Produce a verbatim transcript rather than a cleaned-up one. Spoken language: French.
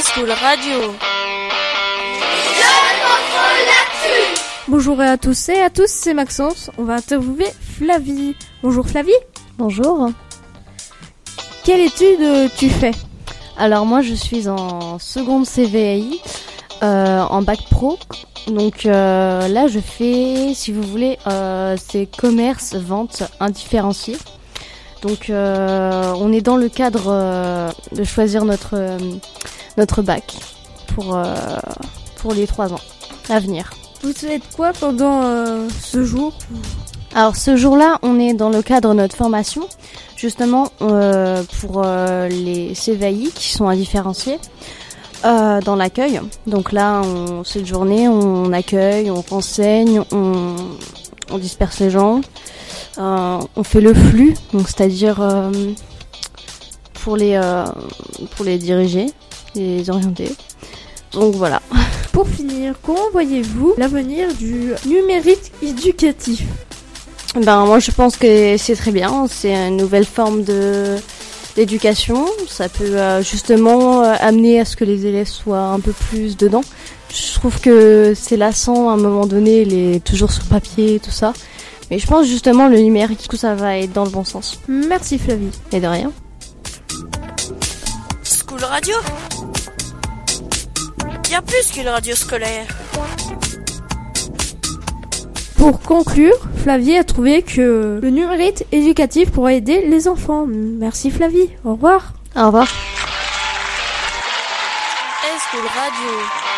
School Radio. Je contrôle l'actu. Bonjour à tous et à tous, c'est Maxence. On va interviewer Flavie. Bonjour Flavie. Bonjour. Quelle étude tu fais ? Alors moi je suis en seconde C V A I, euh, en bac pro. Donc euh, là je fais, si vous voulez, euh, c'est commerce, vente, indifférencié. Donc euh, on est dans le cadre euh, de choisir notre, euh, notre bac pour, euh, pour les trois ans à venir. Vous faites quoi pendant euh, ce jour ? Alors ce jour-là, on est dans le cadre de notre formation, justement euh, pour euh, les C V A I qui sont indifférenciés euh, dans l'accueil. Donc là, on, cette journée, on accueille, on renseigne, on, on disperse les gens, euh, on fait le flux, donc c'est-à-dire euh, pour les euh, pour les diriger, les orienter. Donc voilà. Pour finir, comment voyez-vous l'avenir du numérique éducatif ? Ben moi je pense que c'est très bien, c'est une nouvelle forme de d'éducation, ça peut euh, justement euh, amener à ce que les élèves soient un peu plus dedans. Je trouve que c'est lassant à un moment donné, les toujours sur papier et tout ça. Mais je pense justement le numérique, que ça va être dans le bon sens. Merci Flavie. Et de rien. School Radio. Bien plus qu'une radio scolaire. Pour conclure, Flavie a trouvé que le numérique éducatif pourrait aider les enfants. Merci Flavie, au revoir. Au revoir. School Radio.